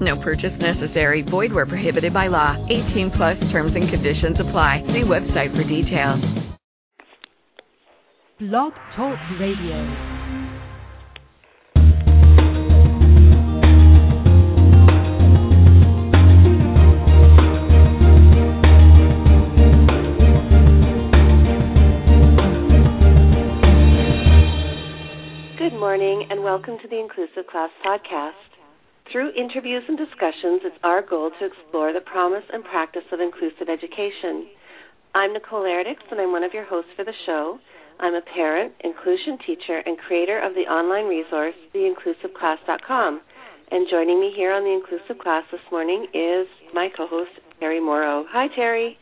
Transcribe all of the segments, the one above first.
No purchase necessary. Void where prohibited by law. 18 plus terms and conditions apply. See website for details. Blog Talk Radio. Good morning and welcome to the Inclusive Class Podcast. Through interviews and discussions, it's our goal to explore the promise and practice of inclusive education. I'm Nicole Erdix, and I'm one of your hosts for the show. I'm a parent, inclusion teacher, and creator of the online resource, theinclusiveclass.com. And joining me here on the Inclusive Class this morning is my co-host, Terry Morrow. Hi, Terry.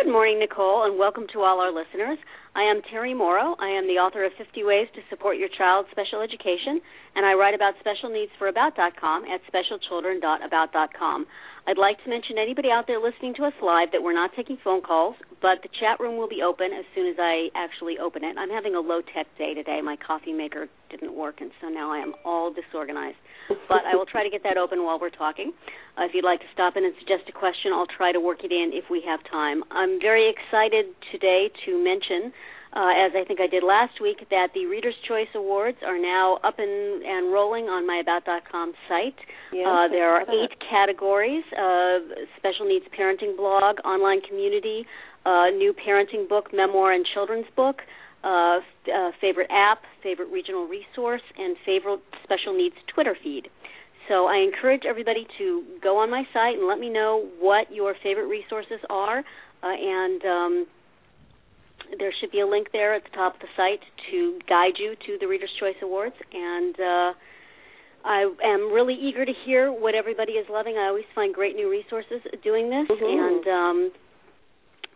Good morning, Nicole, and welcome to all our listeners. I am Terry Morrow. I am the author of 50 Ways to Support Your Child's Special Education, and I write about special needs for about.com at specialchildren.about.com. I'd like to mention anybody out there listening to us live that we're not taking phone calls, but the chat room will be open as soon as I actually open it. I'm having a low-tech day today. My coffee maker didn't work, and so now I am all disorganized. But I will try to get that open while we're talking. If you'd like to stop in and suggest a question, I'll try to work it in if we have time. I'm very excited today to mention, as I think I did last week, that the Reader's Choice Awards are now up and rolling on my about.com site. Yes, there are 8 categories, special needs parenting blog, online community, new parenting book, memoir and children's book, favorite app, favorite regional resource, and favorite special needs Twitter feed. So I encourage everybody to go on my site and let me know what your favorite resources are, there should be a link there at the top of the site to guide you to the Reader's Choice Awards, and I am really eager to hear what everybody is loving. I always find great new resources doing this, and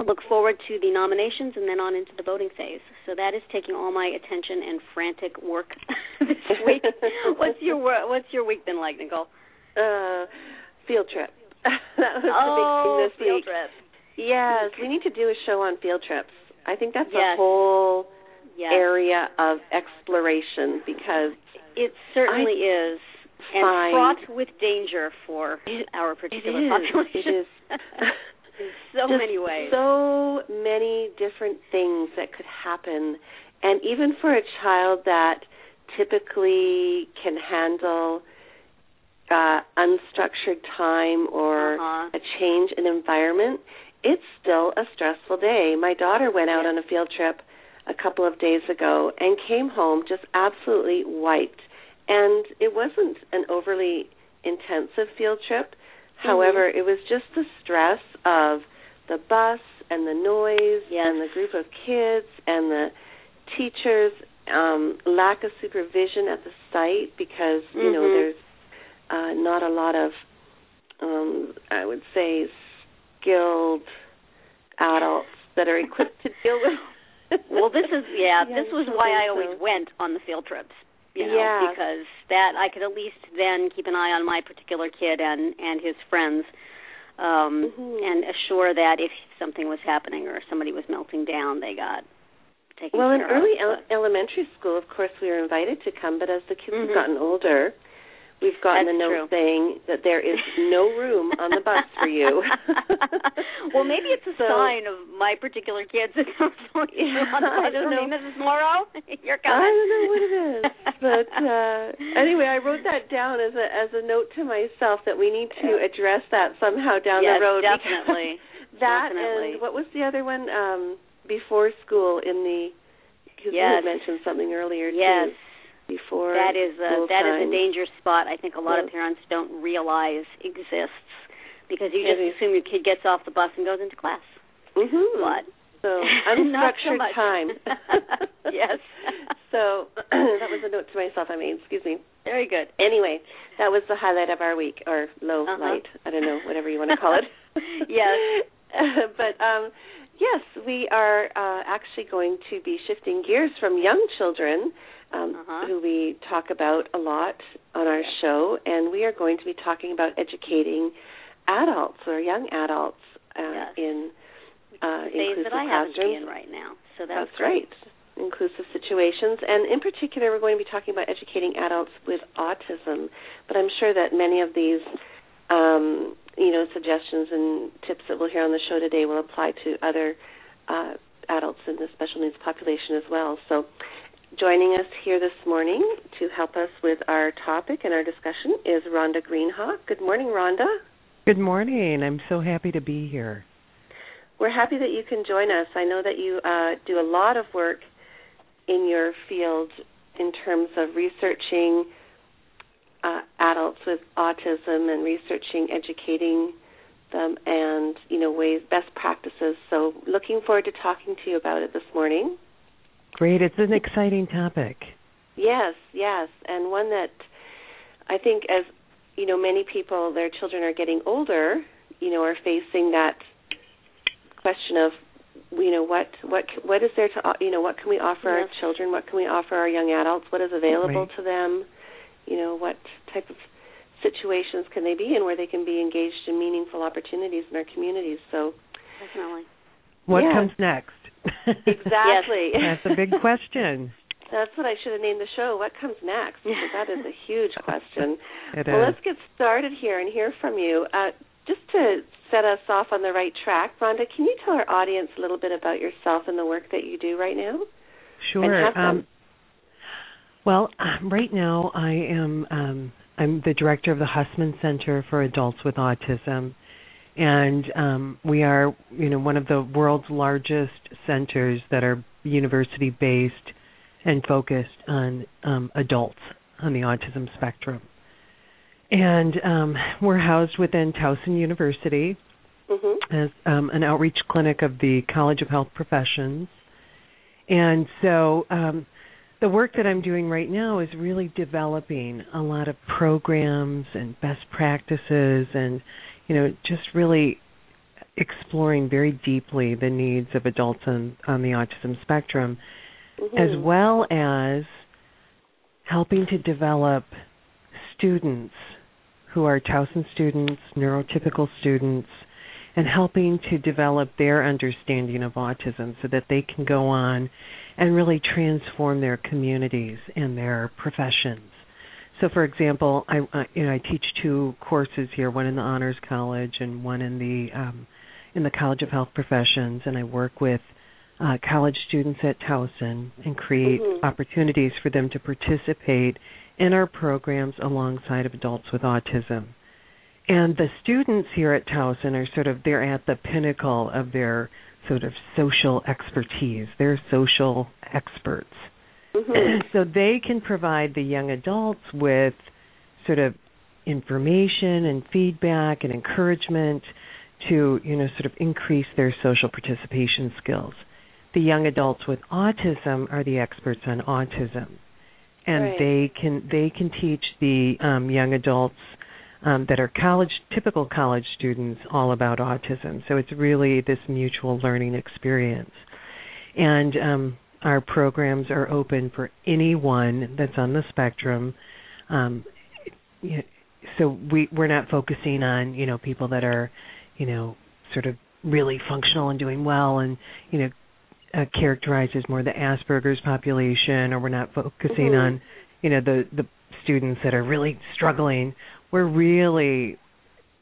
look forward to the nominations and then on into the voting phase. So that is taking all my attention and frantic work this week. What's your week been like, Nicole? Field trip. That was the big thing this week. Field trip. Yes, we need to do a show on field trips. I think that's a whole area of exploration because it certainly is, and fraught with danger for our particular population. It is. In so many ways. So many different things that could happen, and even for a child that typically can handle unstructured time or a change in environment, it's still a stressful day. My daughter went out on a field trip a couple of days ago and came home just absolutely wiped. And it wasn't an overly intensive field trip. However, it was just the stress of the bus and the noise and the group of kids and the teachers, lack of supervision at the site because, you know, there's not a lot of, I would say, skilled adults that are equipped to deal with. Well, this was why I always went on the field trips, because that I could at least then keep an eye on my particular kid and his friends and assure that if something was happening or somebody was melting down, they got taken care of. Well, in elementary school, of course, we were invited to come, but as the kids have gotten older, we've gotten the note saying that there is no room on the bus for you. Well, maybe it's a sign of my particular kids. I don't know. Mrs. Morrow, you're coming. I don't know what it is. But anyway, I wrote that down as a note to myself that we need to address that somehow down the road. Yes, definitely. And what was the other one? Before school in the, because you had mentioned something earlier, too. Before that is a danger spot I think a lot of parents don't realize exists because you just assume your kid gets off the bus and goes into class. Mm-hmm. But so unstructured time. Yes. So that was a note to myself I made. Excuse me. Very good. Anyway, that was the highlight of our week or low light. I don't know, whatever you want to call it. Yes. But Yes, we are actually going to be shifting gears from young children, who we talk about a lot on our show, and we are going to be talking about educating adults or young adults in inclusive that I haven't classrooms. Been right now, so that's great. Right. Inclusive situations, and in particular we're going to be talking about educating adults with autism, but I'm sure that many of these suggestions and tips that we'll hear on the show today will apply to other adults in the special needs population as well. So joining us here this morning to help us with our topic and our discussion is Rhonda Greenhaw. Good morning, Rhonda. Good morning. I'm so happy to be here. We're happy that you can join us. I know that you do a lot of work in your field in terms of researching adults with autism and researching, educating them, and ways, best practices. So looking forward to talking to you about it this morning. Great. It's an exciting topic. Yes, and one that I think as, many people, their children are getting older, are facing that question of, what is there to, what can we offer our children? What can we offer our young adults? What is available to them? What type of situations can they be in where they can be engaged in meaningful opportunities in our communities? So, definitely. What comes next? Exactly. That's a big question. That's what I should have named the show, What Comes Next? Because that is a huge question. Well, let's get started here and hear from you. Just to set us off on the right track, Rhonda, can you tell our audience a little bit about yourself and the work that you do right now? Sure. Well, right now I am I'm the director of the Hussman Center for Adults with Autism, and we are one of the world's largest centers that are university-based and focused on adults on the autism spectrum. And we're housed within Towson University as an outreach clinic of the College of Health Professions. And so the work that I'm doing right now is really developing a lot of programs and best practices and, just really exploring very deeply the needs of adults on the autism spectrum, as well as helping to develop students who are Towson students, neurotypical students, and helping to develop their understanding of autism so that they can go on and really transform their communities and their professions. So, for example, I teach two courses here, one in the Honors College and one in the College of Health Professions, and I work with college students at Towson and create opportunities for them to participate in our programs alongside of adults with autism. And the students here at Towson are they're at the pinnacle of their sort of social expertise. They're social experts. So they can provide the young adults with sort of information and feedback and encouragement to, increase their social participation skills. The young adults with autism are the experts on autism. And they can teach the young adults that are typical college students all about autism. So it's really this mutual learning experience. And our programs are open for anyone that's on the spectrum. So we're not focusing on, people that are, really functional and doing well and, characterizes more the Asperger's population, or we're not focusing on, the students that are really struggling. We're really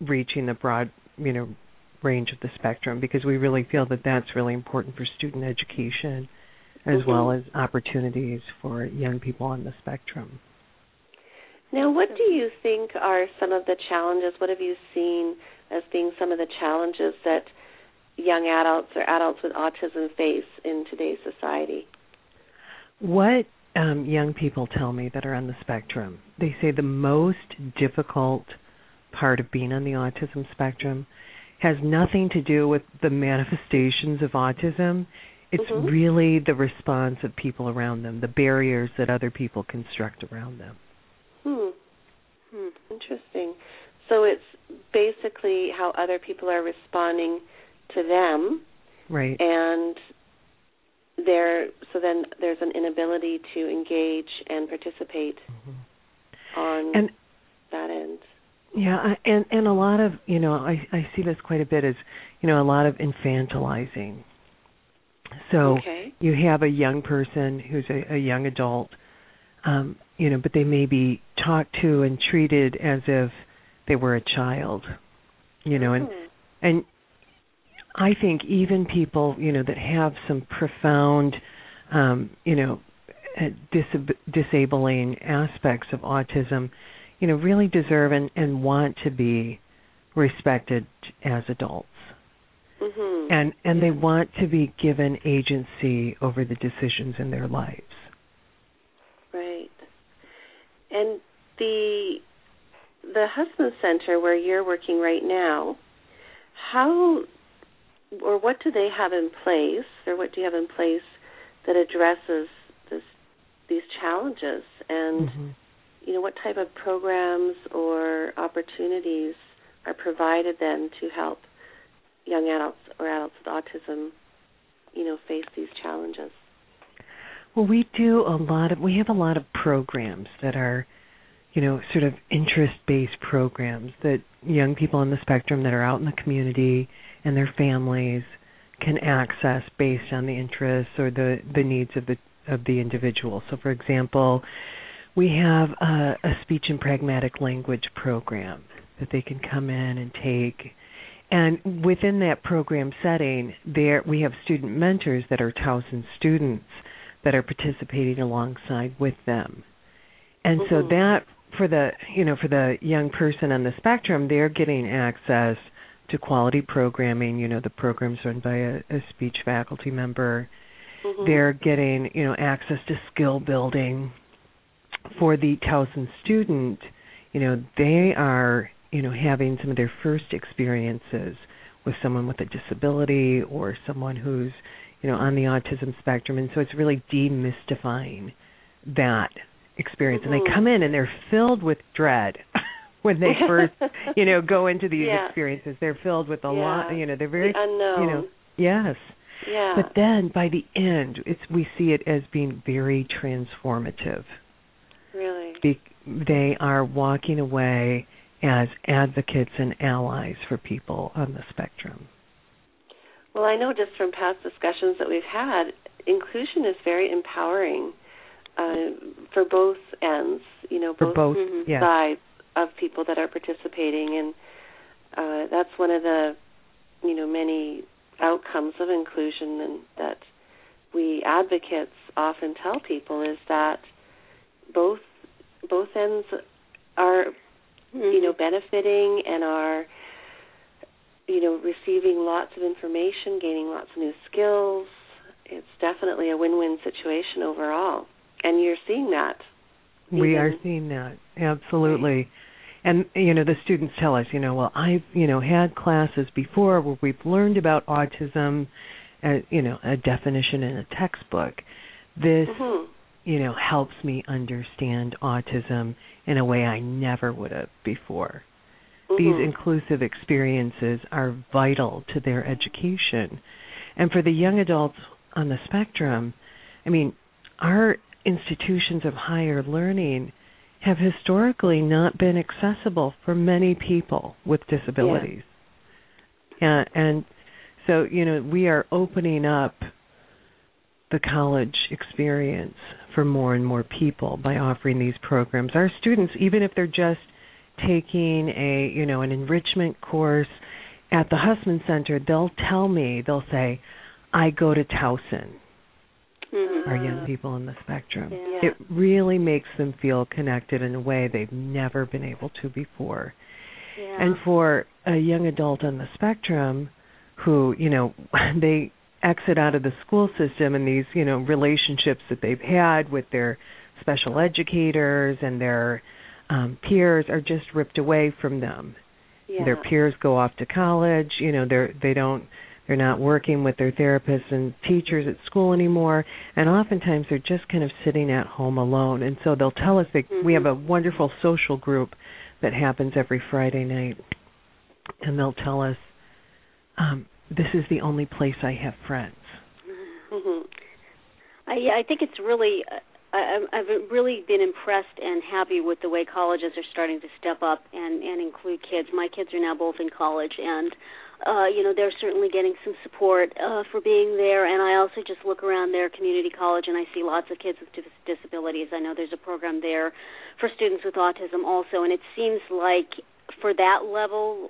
reaching the broad, range of the spectrum because we really feel that that's really important for student education as well as opportunities for young people on the spectrum. Now, what do you think are some of the challenges? What have you seen as being some of the challenges that young adults or adults with autism face in today's society? What young people tell me that are on the spectrum, they say the most difficult part of being on the autism spectrum has nothing to do with the manifestations of autism. It's really the response of people around them, the barriers that other people construct around them. Interesting. So it's basically how other people are responding to them Right. And so then there's an inability to engage and participate on that end. Yeah, and a lot of, you know, I see this quite a bit as, you know, a lot of infantilizing. So you have a young person who's a young adult, you know, but they may be talked to and treated as if they were a child, you know, and I think even people, you know, that have some profound, you know, disabling aspects of autism, you know, really deserve and want to be respected as adults. Mm-hmm. And they want to be given agency over the decisions in their lives. Right. And the Hussman Center where you're working right now, how or what do they have in place, or what do you have in place that addresses these challenges? And, you know, what type of programs or opportunities are provided then to help young adults or adults with autism, you know, face these challenges? Well, we have a lot of programs that are, you know, sort of interest-based programs that young people on the spectrum that are out in the community and their families can access based on the interests or the needs of the individual. So, for example, we have a speech and pragmatic language program that they can come in and take. And within that program setting, we have student mentors that are Towson students that are participating alongside with them. And so that for the young person on the spectrum, they're getting access to quality programming. You know, the program's run by a speech faculty member. They're getting, you know, access to skill building. For the Towson student, you know, they are, you know, having some of their first experiences with someone with a disability or someone who's, you know, on the autism spectrum. And so it's really demystifying that experience. And they come in and they're filled with dread when they first, you know, go into these experiences. They're filled with a lot, you know, they're very, the unknown. You know, yeah. But then by the end, we see it as being very transformative. Really? They are walking away as advocates and allies for people on the spectrum. Well, I know just from past discussions that we've had, inclusion is very empowering for both ends, you know, both sides of people that are participating. And that's one of the, you know, many outcomes of inclusion, and that we advocates often tell people is that both ends are, you know, benefiting and are, you know, receiving lots of information, gaining lots of new skills. It's definitely a win-win situation overall. And you're seeing that. We are seeing that, absolutely. Right. And, you know, the students tell us, you know, well, I've, you know, had classes before where we've learned about autism, you know, a definition in a textbook. This you know, helps me understand autism in a way I never would have before. These inclusive experiences are vital to their education. And for the young adults on the spectrum, I mean, our institutions of higher learning have historically not been accessible for many people with disabilities. Yeah. And so, you know, we are opening up the college experience for more and more people by offering these programs. Our students, even if they're just taking a, you know, an enrichment course at the Hussman Center, they'll tell me, they'll say, I go to Towson, our young people on the spectrum. Yeah. It really makes them feel connected in a way they've never been able to before. Yeah. And for a young adult on the spectrum who, you know, they exit out of the school system and these, you know, relationships that they've had with their special educators and their peers are just ripped away from them. Yeah. Their peers go off to college, you know, they're not working with their therapists and teachers at school anymore, and oftentimes they're just kind of sitting at home alone. And so they'll tell us that we have a wonderful social group that happens every Friday night, and they'll tell us, this is the only place I have friends. Mm-hmm. I think it's really, I've really been impressed and happy with the way colleges are starting to step up and include kids. My kids are now both in college, and, you know, they're certainly getting some support for being there. And I also just look around their community college, and I see lots of kids with disabilities. I know there's a program there for students with autism also, and it seems like for that level,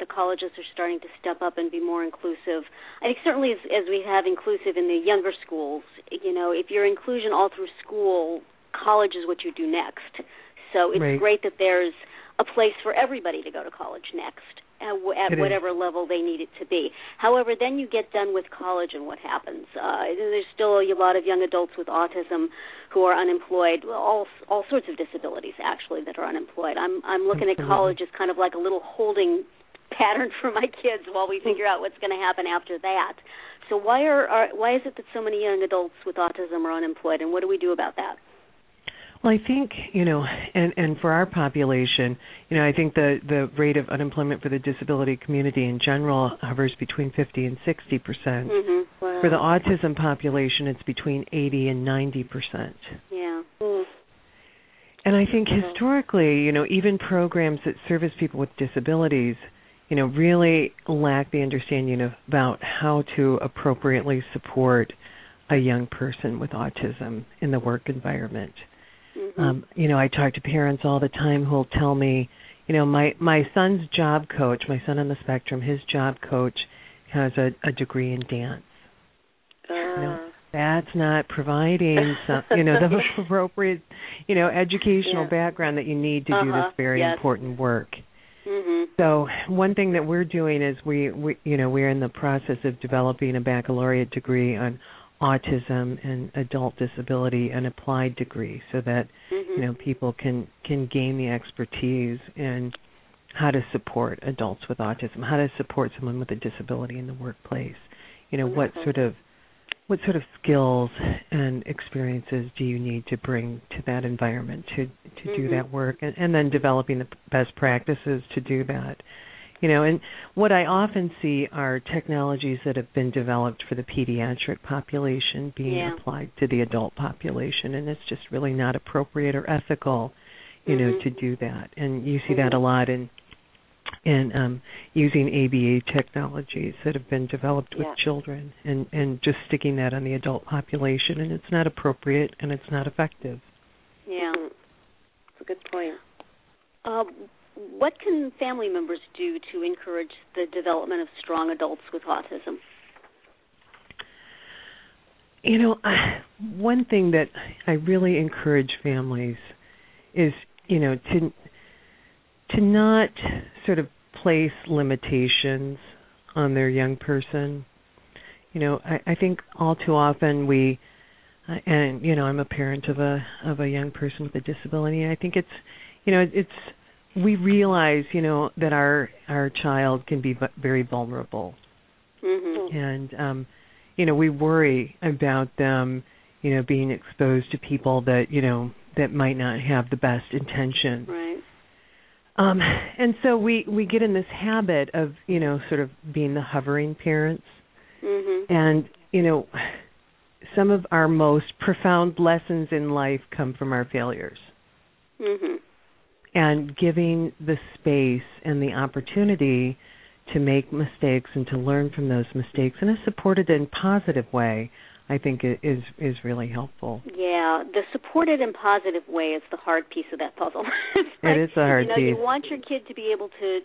the colleges are starting to step up and be more inclusive. I think certainly as we have inclusive in the younger schools, you know, if you're inclusion all through school, college is what you do next. So it's great that there's a place for everybody to go to college next at whatever level they need it to be. However, then you get done with college and what happens. There's still a lot of young adults with autism who are unemployed, all sorts of disabilities, actually, that are unemployed. I'm looking at college as kind of like a little holding pattern for my kids while we figure out what's going to happen after that. So why is it that so many young adults with autism are unemployed, and what do we do about that? Well, I think, you know, and for our population, you know, I think the rate of unemployment for the disability community in general hovers between 50 and 60%. Mm-hmm. Wow. For the autism population, it's between 80 and 90%. Yeah. Mm. And I think historically, you know, even programs that service people with disabilities, you know, really lack the understanding about how to appropriately support a young person with autism in the work environment. Mm-hmm. You know, I talk to parents all the time who will tell me, you know, my son's job coach, my son on the spectrum, his job coach has a degree in dance. You know, that's not providing, some, you know, the appropriate, you know, educational background that you need to do this very important work. Mm-hmm. So one thing that we're doing is we, you know, we're in the process of developing a baccalaureate degree on autism and adult disability, an applied degree, so that you know, people can gain the expertise in how to support adults with autism, how to support someone with a disability in the workplace. You know, what sort of skills and experiences do you need to bring to that environment to do that work, and then developing the best practices to do that. You know, and what I often see are technologies that have been developed for the pediatric population being applied to the adult population, and it's just really not appropriate or ethical, you know, to do that. And you see that a lot in using ABA technologies that have been developed with children and just sticking that on the adult population, and it's not appropriate and it's not effective. Yeah, that's a good point. What can family members do to encourage the development of strong adults with autism? You know, one thing that I really encourage families is, you know, to not sort of place limitations on their young person. You know, I think all too often we, and, you know, I'm a parent of a young person with a disability, and I think it's, you know, we realize, you know, that our child can be very vulnerable. Mm-hmm. And, you know, we worry about them, you know, being exposed to people that, you know, that might not have the best intention. Right. And so we get in this habit of, you know, sort of being the hovering parents. Mm-hmm. And, you know, some of our most profound lessons in life come from our failures. Mm-hmm. And giving the space and the opportunity to make mistakes and to learn from those mistakes in a supported and positive way, I think is really helpful. Yeah, the supported and positive way is the hard piece of that puzzle. Like, it is the hard piece. You know, you want your kid to be able to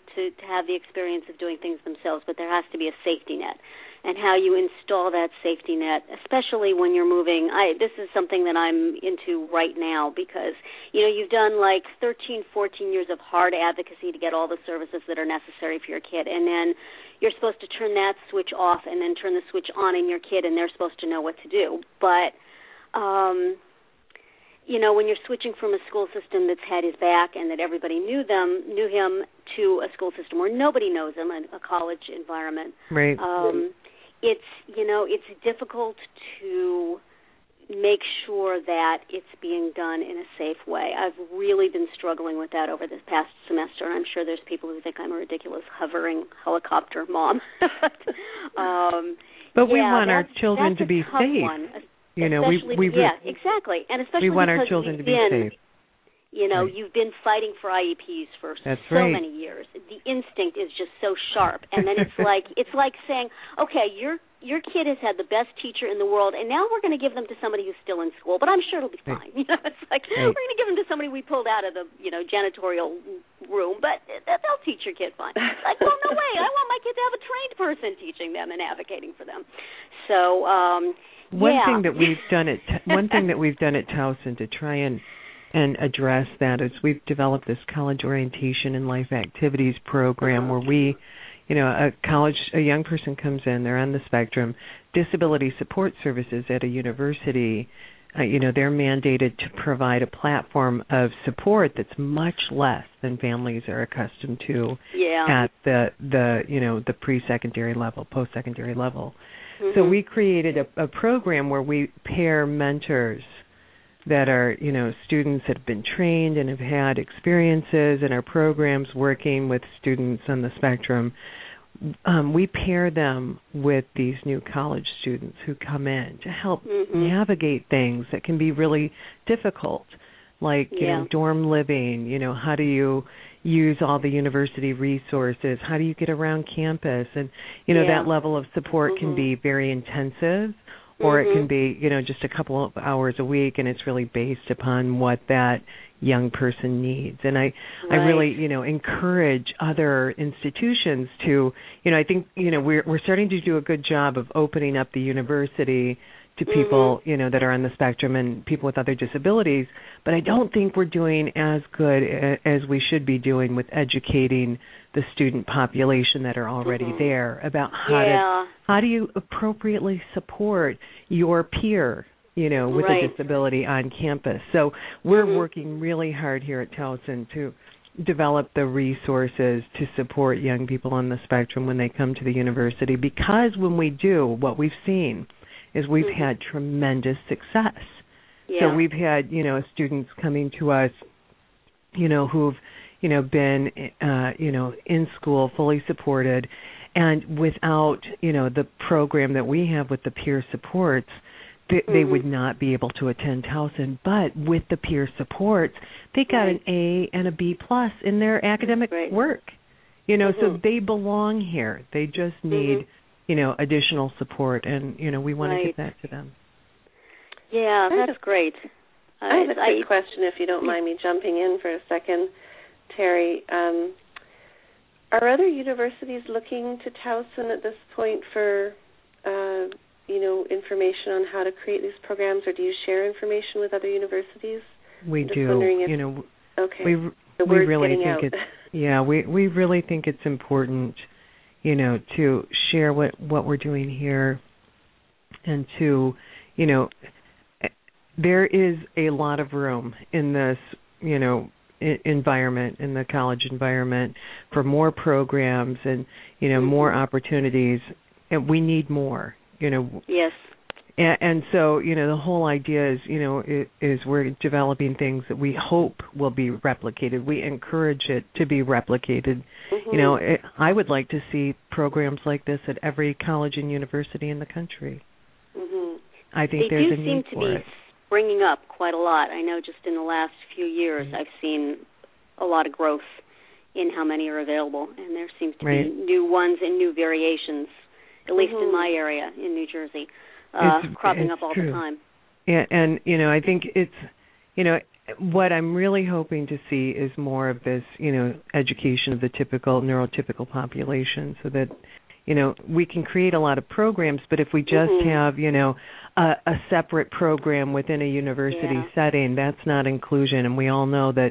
have the experience of doing things themselves, but there has to be a safety net. And how you install that safety net, especially when you're moving. This is something that I'm into right now because, you know, you've done like 13, 14 years of hard advocacy to get all the services that are necessary for your kid. And then you're supposed to turn that switch off and then turn the switch on in your kid, and they're supposed to know what to do. But, you know, when you're switching from a school system that's had his back and that everybody knew him to a school system where nobody knows him, a college environment, right. It's, you know, it's difficult to make sure that it's being done in a safe way. I've really been struggling with that over this past semester, and I'm sure there's people who think I'm a ridiculous hovering helicopter mom. But we want our children to be safe. You know, exactly, and especially we want our children to be safe. You know, you've been fighting for IEPs for many years. The instinct is just so sharp, and then it's like saying, okay, your kid has had the best teacher in the world, and now we're going to give them to somebody who's still in school, but I'm sure it'll be fine. You know, it's like we're going to give them to somebody we pulled out of the janitorial room, but they'll teach your kid fine. It's like, well, no way! I want my kid to have a trained person teaching them and advocating for them. So one thing that we've done at Towson to try and address that is we've developed this college orientation and life activities program where we, a young person comes in, they're on the spectrum, disability support services at a university, they're mandated to provide a platform of support that's much less than families are accustomed to at the pre-secondary level, post-secondary level. Mm-hmm. So we created a program where we pair mentors that are, students that have been trained and have had experiences in our programs working with students on the spectrum. We pair them with these new college students who come in to help navigate things that can be really difficult, like dorm living, how do you use all the university resources, how do you get around campus, and, that level of support can be very intensive. Or it can be, just a couple of hours a week, and it's really based upon what that young person needs. And I really, encourage other institutions to, I think, we're starting to do a good job of opening up the university to people, that are on the spectrum and people with other disabilities. But I don't think we're doing as good as we should be doing with educating the student population that are already there about how do you appropriately support your peer, with a disability on campus. So we're working really hard here at Towson to develop the resources to support young people on the spectrum when they come to the university, because when we do, what we've seen is we've had tremendous success. Yeah. So we've had, students coming to us, who've, been, in school, fully supported, and without, the program that we have with the peer supports, they would not be able to attend Towson. But with the peer supports, they got an A and a B+ in their academic work. So they belong here. They just need additional support, and, we want to give that to them. Yeah, that's great. I have a quick question, if you don't mind me jumping in for a second, Terry. Are other universities looking to Towson at this point for, information on how to create these programs, or do you share information with other universities? We do. We really think it's important, to share what we're doing here, and to, there is a lot of room in this, environment, in the college environment, for more programs and, more opportunities, and we need more, Yes. And so, the whole idea is, is we're developing things that we hope will be replicated. We encourage it to be replicated. Mm-hmm. I would like to see programs like this at every college and university in the country. Mm-hmm. I think there's a need for it. They do seem to be springing up quite a lot. I know just in the last few years I've seen a lot of growth in how many are available, and there seems to be new ones and new variations, at least in my area in New Jersey. Cropping up all the time. Yeah, and, I think it's, what I'm really hoping to see is more of this, education of the typical neurotypical population, so that, we can create a lot of programs, but if we just have, a separate program within a university setting, that's not inclusion. And we all know that,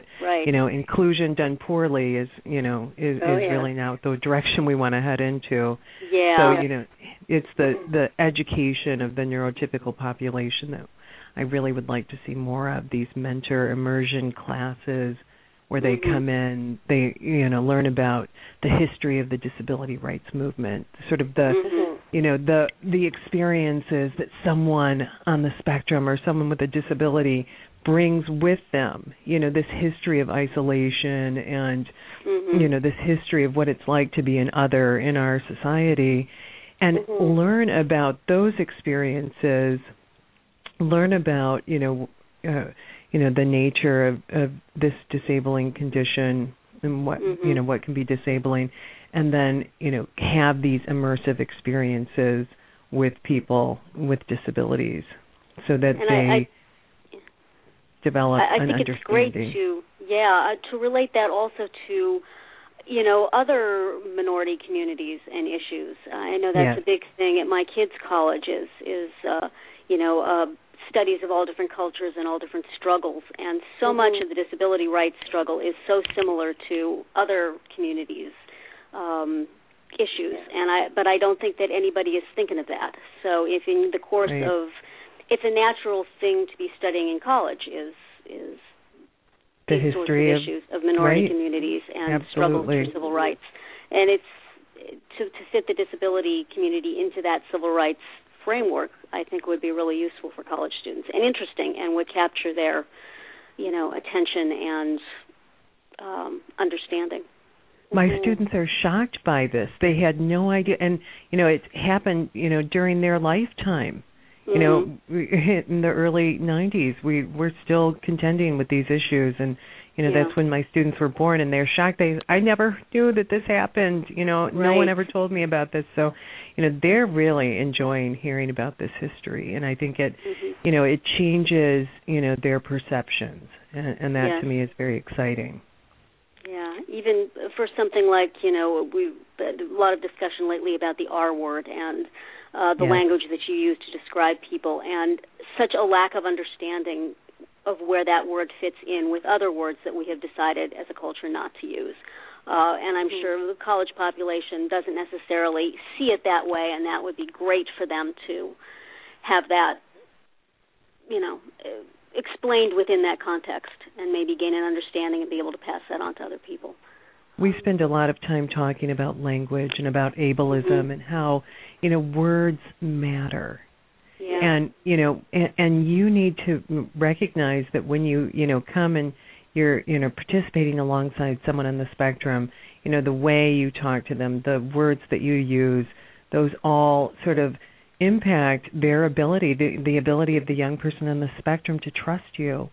inclusion done poorly is, is really not the direction we want to head into. Yeah. So, it's the education of the neurotypical population that I really would like to see more of, these mentor immersion classes where they come in, they learn about the history of the disability rights movement, sort of the you know, the experiences that someone on the spectrum or someone with a disability brings with them, you know, this history of isolation and, mm-hmm. you know, this history of what it's like to be an other in our society, and mm-hmm. learn about those experiences, learn about, you know, the nature of this disabling condition and what, mm-hmm. you know, what can be disabling, and then, you know, have these immersive experiences with people with disabilities so that they develop an understanding. It's great to relate that also to, you know, other minority communities and issues. I know that's a big thing at my kids' college is studies of all different cultures and all different struggles. And so much of the disability rights struggle is so similar to other communities' issues. And I don't think that anybody is thinking of that. So if in the course of, it's a natural thing to be studying in college is the history of issues of minority communities and struggles for civil rights. And it's to fit the disability community into that civil rights framework, I think, would be really useful for college students and interesting, and would capture their, you know, attention and understanding. My students are shocked by this. They had no idea, and you know, it happened, you know, during their lifetime. You know, in the early 90s, we're still contending with these issues. And, you know, that's when my students were born, and they're shocked. I never knew that this happened. You know, no one ever told me about this. So, you know, they're really enjoying hearing about this history. And I think it, you know, it changes, you know, their perceptions. And that, to me, is very exciting. Yeah, even for something like, you know, a lot of discussion lately about the R word and the language that you use to describe people, and such a lack of understanding of where that word fits in with other words that we have decided as a culture not to use. And I'm sure the college population doesn't necessarily see it that way, and that would be great for them to have that, you know, explained within that context, and maybe gain an understanding and be able to pass that on to other people. We spend a lot of time talking about language and about ableism and how, you know, words matter. Yeah. And, you know, and you need to recognize that when you, you know, come and you're, you know, participating alongside someone on the spectrum, you know, the way you talk to them, the words that you use, those all sort of impact their ability, the ability of the young person on the spectrum to trust you.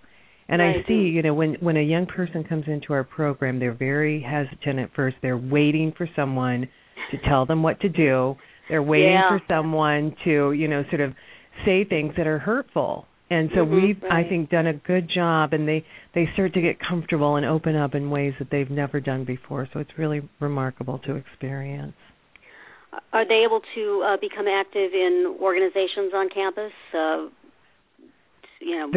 And I see, you know, when a young person comes into our program, they're very hesitant at first. They're waiting for someone to tell them what to do. They're waiting for someone to, you know, sort of say things that are hurtful. And so we've, I think, done a good job, and they start to get comfortable and open up in ways that they've never done before. So it's really remarkable to experience. Are they able to become active in organizations on campus? You know,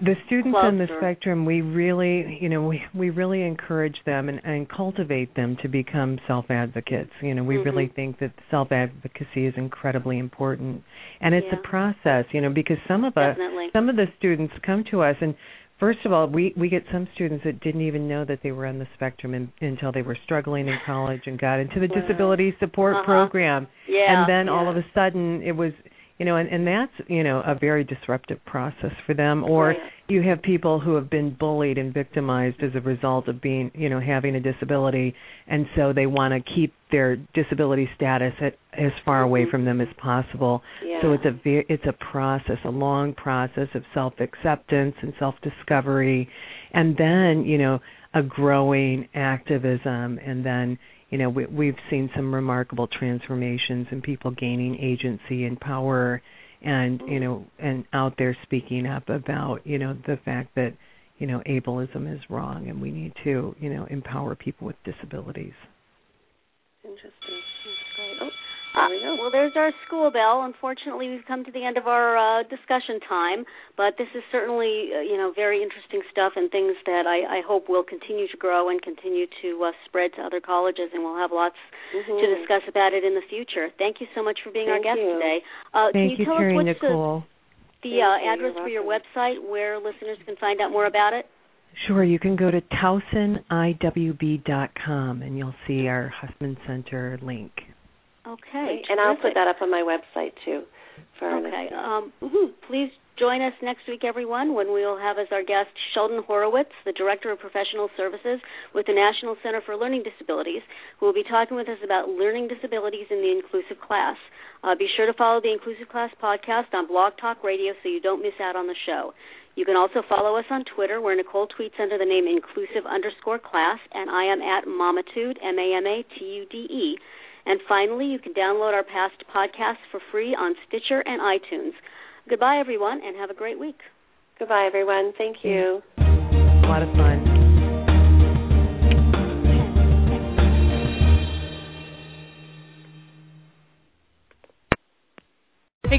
the students on the spectrum, we really, you know, we really encourage them and cultivate them to become self-advocates. You know, we really think that self-advocacy is incredibly important, and it's a process. You know, because some of the students come to us, and first of all, we get some students that didn't even know that they were on the spectrum until they were struggling in college and got into the disability support program, and then all of a sudden it was. You know, and that's, you know, a very disruptive process for them. Or you have people who have been bullied and victimized as a result of being, you know, having a disability, and so they want to keep their disability status as far away from them as possible. Yeah. So it's a process, a long process of self-acceptance and self-discovery, and then, you know, a growing activism, and then, you know, we've seen some remarkable transformations in people gaining agency and power, and, you know, and out there speaking up about, you know, the fact that, you know, ableism is wrong, and we need to, you know, empower people with disabilities. Interesting. That's great. Oh, there we go. Well, there's our school bell. Unfortunately, we've come to the end of our discussion time, but this is certainly, you know, very interesting stuff, and things that I hope will continue to grow and continue to spread to other colleges, and we'll have lots to discuss about it in the future. Thank you so much for being our guest today. Thank you, Terry and Nicole. The address for your website where listeners can find out more about it? Sure, you can go to TowsonIWB.com, and you'll see our Hussman Center link. Okay. And terrific. I'll put that up on my website, too. For our listeners. Please join us next week, everyone, when we will have as our guest Sheldon Horowitz, the Director of Professional Services with the National Center for Learning Disabilities, who will be talking with us about learning disabilities in the inclusive class. Be sure to follow the Inclusive Class Podcast on Blog Talk Radio so you don't miss out on the show. You can also follow us on Twitter, where Nicole tweets under the name inclusive_class, and I am at Mamatude, MAMATUDE. And finally, you can download our past podcasts for free on Stitcher and iTunes. Goodbye, everyone, and have a great week. Goodbye, everyone. Thank you. A lot of fun. Hey,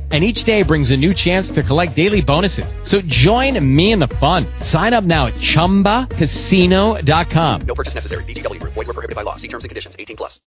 and each day brings a new chance to collect daily bonuses. So join me in the fun. Sign up now at ChumbaCasino.com. No purchase necessary. VGW Group. Void where prohibited by law. See terms and conditions. 18+.